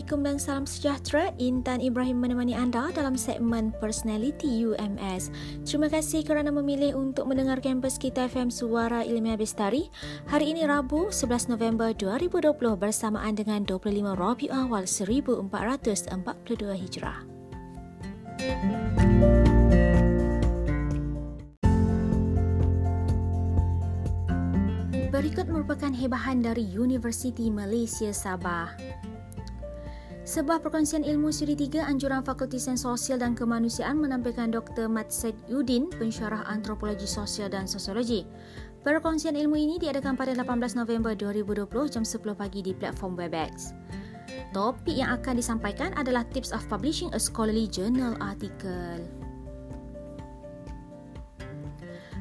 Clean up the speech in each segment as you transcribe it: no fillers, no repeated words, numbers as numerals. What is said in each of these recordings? Assalamualaikum dan salam sejahtera. Intan Ibrahim menemani anda dalam segmen Personality UMS. Terima kasih kerana memilih untuk mendengar Kampus Kita FM Suara Ilmiah Bestari. Hari ini Rabu 11 November 2020 bersamaan dengan 25 Rabiul Awal 1442 Hijrah. Berikut merupakan hebahan dari Universiti Malaysia Sabah. Sebuah perkongsian ilmu siri 3 Anjuran Fakulti Sains Sosial dan Kemanusiaan menampilkan Dr. Mat Said Yudin, pensyarah antropologi sosial dan sosiologi. Perkongsian ilmu ini diadakan pada 18 November 2020 jam 10 pagi di platform Webex. Topik yang akan disampaikan adalah Tips of Publishing a Scholarly Journal Article.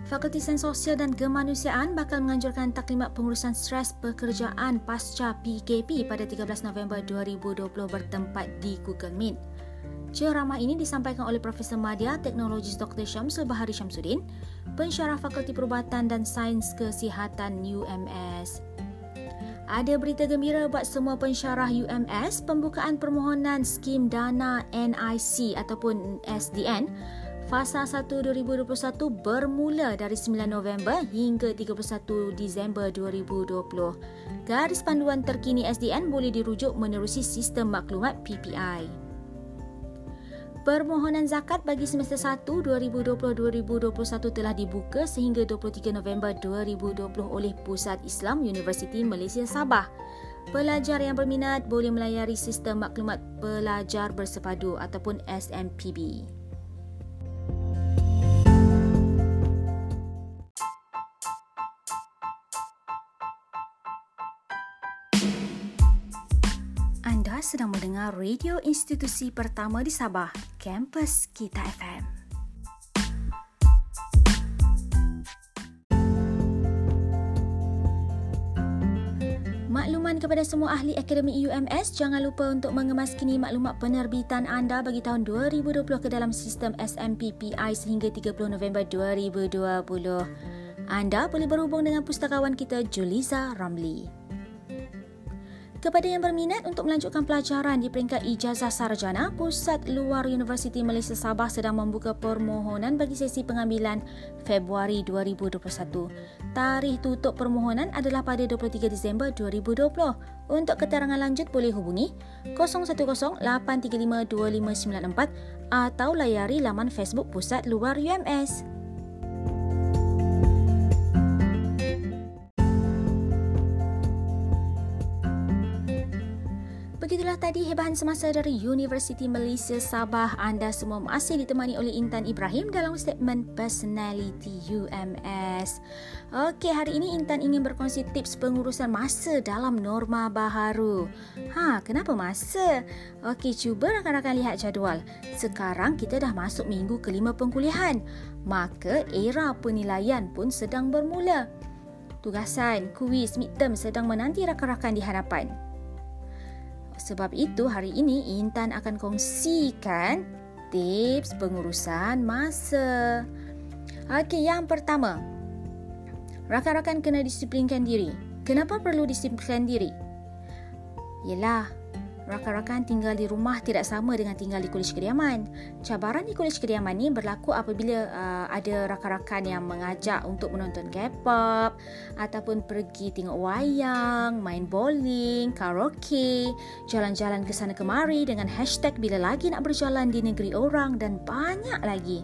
Fakulti Sains Sosial dan Kemanusiaan bakal menganjurkan taklimat pengurusan stres pekerjaan pasca PKP pada 13 November 2020 bertempat di Google Meet. Ceramah ini disampaikan oleh Profesor Madya Teknologis Dr. Shamsul Bahari Shamsudin, pensyarah Fakulti Perubatan dan Sains Kesihatan UMS. Ada berita gembira buat semua pensyarah UMS, pembukaan permohonan skim dana NIC ataupun SDN Fasa 1 2021 bermula dari 9 November hingga 31 Disember 2020. Garis panduan terkini SDN boleh dirujuk menerusi sistem maklumat PPI. Permohonan zakat bagi semester 1 2020-2021 telah dibuka sehingga 23 November 2020 oleh Pusat Islam Universiti Malaysia Sabah. Pelajar yang berminat boleh melayari sistem maklumat pelajar bersepadu ataupun SMPB. Anda sedang mendengar radio institusi pertama di Sabah, Kampus Kita FM. Makluman kepada semua ahli akademik UMS, jangan lupa untuk mengemaskini maklumat penerbitan anda bagi tahun 2020 ke dalam sistem SMPPI sehingga 30 November 2020. Anda boleh berhubung dengan pustakawan kita Juliza Romley. Kepada yang berminat untuk melanjutkan pelajaran di peringkat ijazah sarjana, Pusat Luar Universiti Malaysia Sabah sedang membuka permohonan bagi sesi pengambilan Februari 2021. Tarikh tutup permohonan adalah pada 23 Disember 2020. Untuk keterangan lanjut boleh hubungi 010-835-2594 atau layari laman Facebook Pusat Luar UMS. Begitulah tadi hebahan semasa dari Universiti Malaysia Sabah. Anda semua masih ditemani oleh Intan Ibrahim dalam segmen Personality UMS. Okey, hari ini Intan ingin berkongsi tips pengurusan masa dalam norma baharu. Kenapa masa? Okey, cuba rakan-rakan lihat jadual. Sekarang kita dah masuk minggu kelima pengkuliahan. Maka era penilaian pun sedang bermula. Tugasan, kuis, midterm sedang menanti rakan-rakan di hadapan. Sebab itu, hari ini Intan akan kongsikan tips pengurusan masa. Okey, yang pertama, rakan-rakan kena disiplinkan diri. Kenapa perlu disiplinkan diri? Yelah, rakan-rakan tinggal di rumah tidak sama dengan tinggal di kolej kediaman. Cabaran di kolej kediaman ni berlaku apabila ada rakan-rakan yang mengajak untuk menonton K-pop ataupun pergi tengok wayang, main bowling, karaoke, jalan-jalan ke sana kemari dengan hashtag bila lagi nak berjalan di negeri orang dan banyak lagi.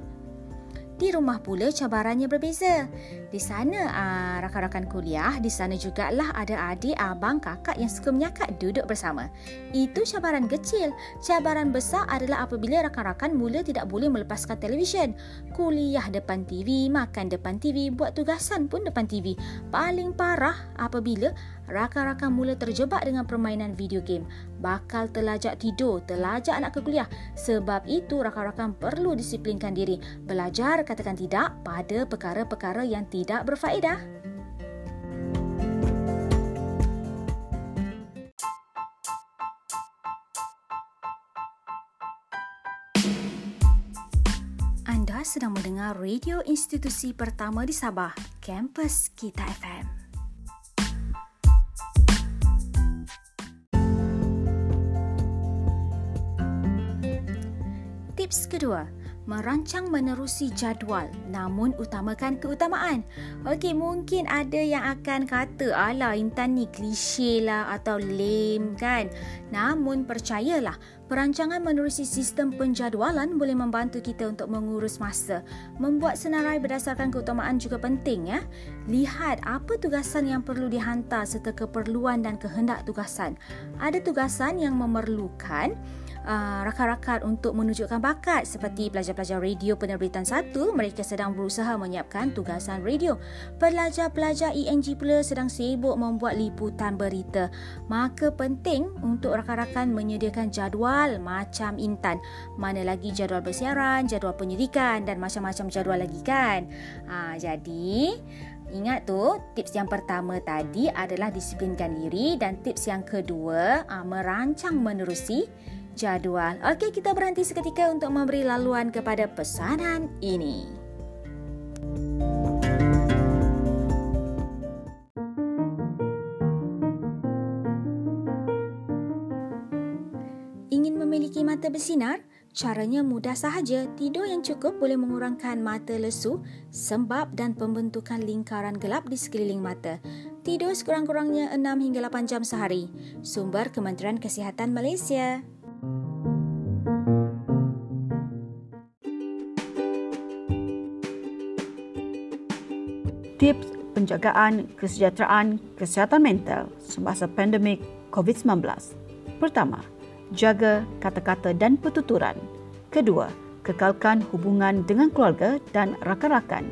Di rumah pula cabarannya berbeza. Di sana rakan-rakan kuliah, di sana jugalah ada adik, abang, kakak yang suka menyakat duduk bersama. Itu cabaran kecil. Cabaran besar adalah apabila rakan-rakan mula tidak boleh melepaskan televisyen. Kuliah depan TV, makan depan TV, buat tugasan pun depan TV. Paling parah apabila rakan-rakan mula terjebak dengan permainan video game. Bakal terlajak tidur, terlajak anak ke kuliah. Sebab itu rakan-rakan perlu disiplinkan diri. Belajar katakan tidak pada perkara-perkara yang tidak berfaedah. Anda sedang mendengar radio institusi pertama di Sabah, Kampus Kita FM. Tips kedua, merancang menerusi jadual namun utamakan keutamaan. Okey, mungkin ada yang akan kata, alah Intan ni klise lah atau lame kan. Namun percayalah, perancangan menerusi sistem penjadualan boleh membantu kita untuk mengurus masa. Membuat senarai berdasarkan keutamaan juga penting ya. Lihat apa tugasan yang perlu dihantar serta keperluan dan kehendak tugasan. Ada tugasan yang memerlukan rakan-rakan untuk menunjukkan bakat, seperti pelajar-pelajar radio penerbitan 1, mereka sedang berusaha menyiapkan tugasan radio. Pelajar-pelajar ENG pula sedang sibuk membuat liputan berita. Maka penting untuk rakan-rakan menyediakan jadual macam Intan. Mana lagi jadual bersiaran, jadual penyidikan dan macam-macam jadual lagi kan. Jadi ingat tu, tips yang pertama tadi adalah disiplinkan diri, dan tips yang kedua merancang menerusi jadual. Okey, kita berhenti seketika untuk memberi laluan kepada pesanan ini. Ingin memiliki mata bersinar? Caranya mudah sahaja. Tidur yang cukup boleh mengurangkan mata lesu, sembab dan pembentukan lingkaran gelap di sekeliling mata. Tidur sekurang-kurangnya 6 hingga 8 jam sehari. Sumber Kementerian Kesihatan Malaysia. Tips penjagaan kesejahteraan kesihatan mental semasa pandemik COVID-19. Pertama, jaga kata-kata dan pertuturan. Kedua, kekalkan hubungan dengan keluarga dan rakan-rakan.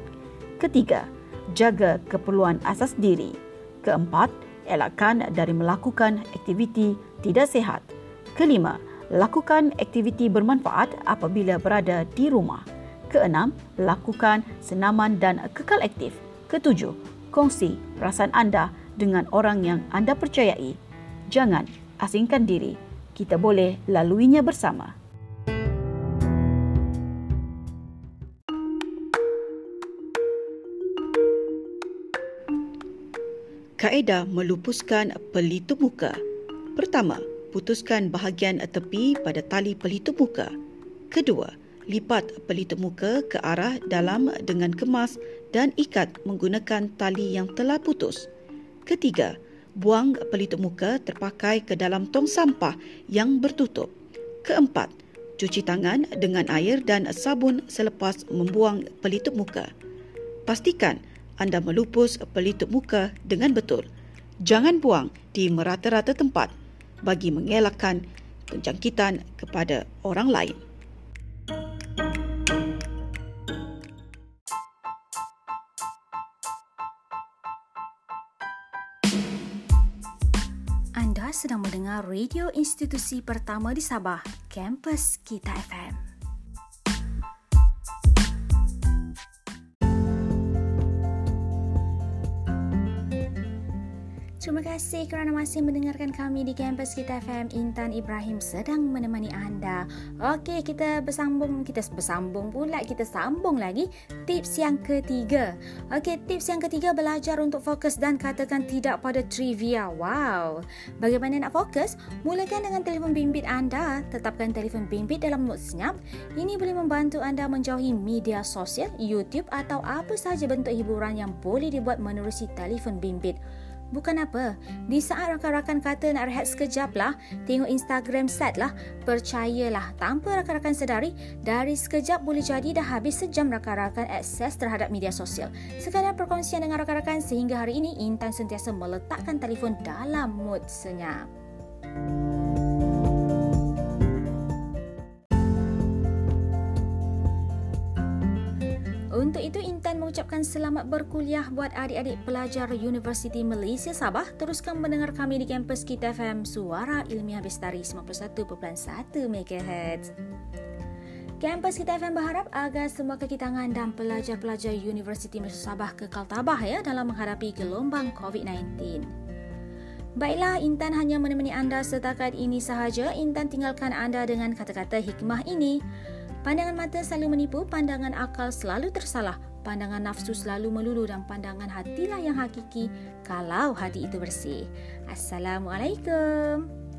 Ketiga, jaga keperluan asas diri. Keempat, elakkan dari melakukan aktiviti tidak sihat. Kelima, lakukan aktiviti bermanfaat apabila berada di rumah. Keenam, lakukan senaman dan kekal aktif. Ketujuh, kongsi perasaan anda dengan orang yang anda percayai. Jangan asingkan diri. Kita boleh laluinya bersama. Kaedah melupuskan pelitup muka. Pertama, putuskan bahagian tepi pada tali pelitup muka. Kedua, lipat pelitup muka ke arah dalam dengan kemas dan ikat menggunakan tali yang telah putus. Ketiga, buang pelitup muka terpakai ke dalam tong sampah yang bertutup. Keempat, cuci tangan dengan air dan sabun selepas membuang pelitup muka. Pastikan anda melupus pelitup muka dengan betul. Jangan buang di merata-rata tempat bagi mengelakkan penjangkitan kepada orang lain. Anda sedang mendengar radio institusi pertama di Sabah, Kampus Kita FM. Terima kasih kerana masih mendengarkan kami di Kampus Kita FM. Intan Ibrahim sedang menemani anda. Okey, kita sambung lagi tips yang ketiga. Okey, tips yang ketiga, belajar untuk fokus dan katakan tidak pada trivia. Wow. Bagaimana nak fokus? Mulakan dengan telefon bimbit anda. Tetapkan telefon bimbit dalam mode senyap. Ini boleh membantu anda menjauhi media sosial, YouTube atau apa sahaja bentuk hiburan yang boleh dibuat menerusi telefon bimbit. Bukan apa, di saat rakan-rakan kata nak rehat sekejap lah, tengok Instagram set lah, percayalah, tanpa rakan-rakan sedari, dari sekejap boleh jadi dah habis sejam rakan-rakan akses terhadap media sosial. Sekadar perkongsian dengan rakan-rakan, sehingga hari ini Intan sentiasa meletakkan telefon dalam mod senyap. Untuk itu, Intan mengucapkan selamat berkuliah buat adik-adik pelajar Universiti Malaysia Sabah. Teruskan mendengar kami di Kampus Kita FM, Suara Ilmiah Bestari 91.1 MHz. Kampus Kita FM berharap agar semua kekitangan dan pelajar-pelajar Universiti Malaysia Sabah kekal tabah ya dalam menghadapi gelombang COVID-19. Baiklah, Intan hanya menemani anda setakat ini sahaja. Intan tinggalkan anda dengan kata-kata hikmah ini. Pandangan mata selalu menipu, pandangan akal selalu tersalah, pandangan nafsu selalu melulu dan pandangan hatilah yang hakiki kalau hati itu bersih. Assalamualaikum.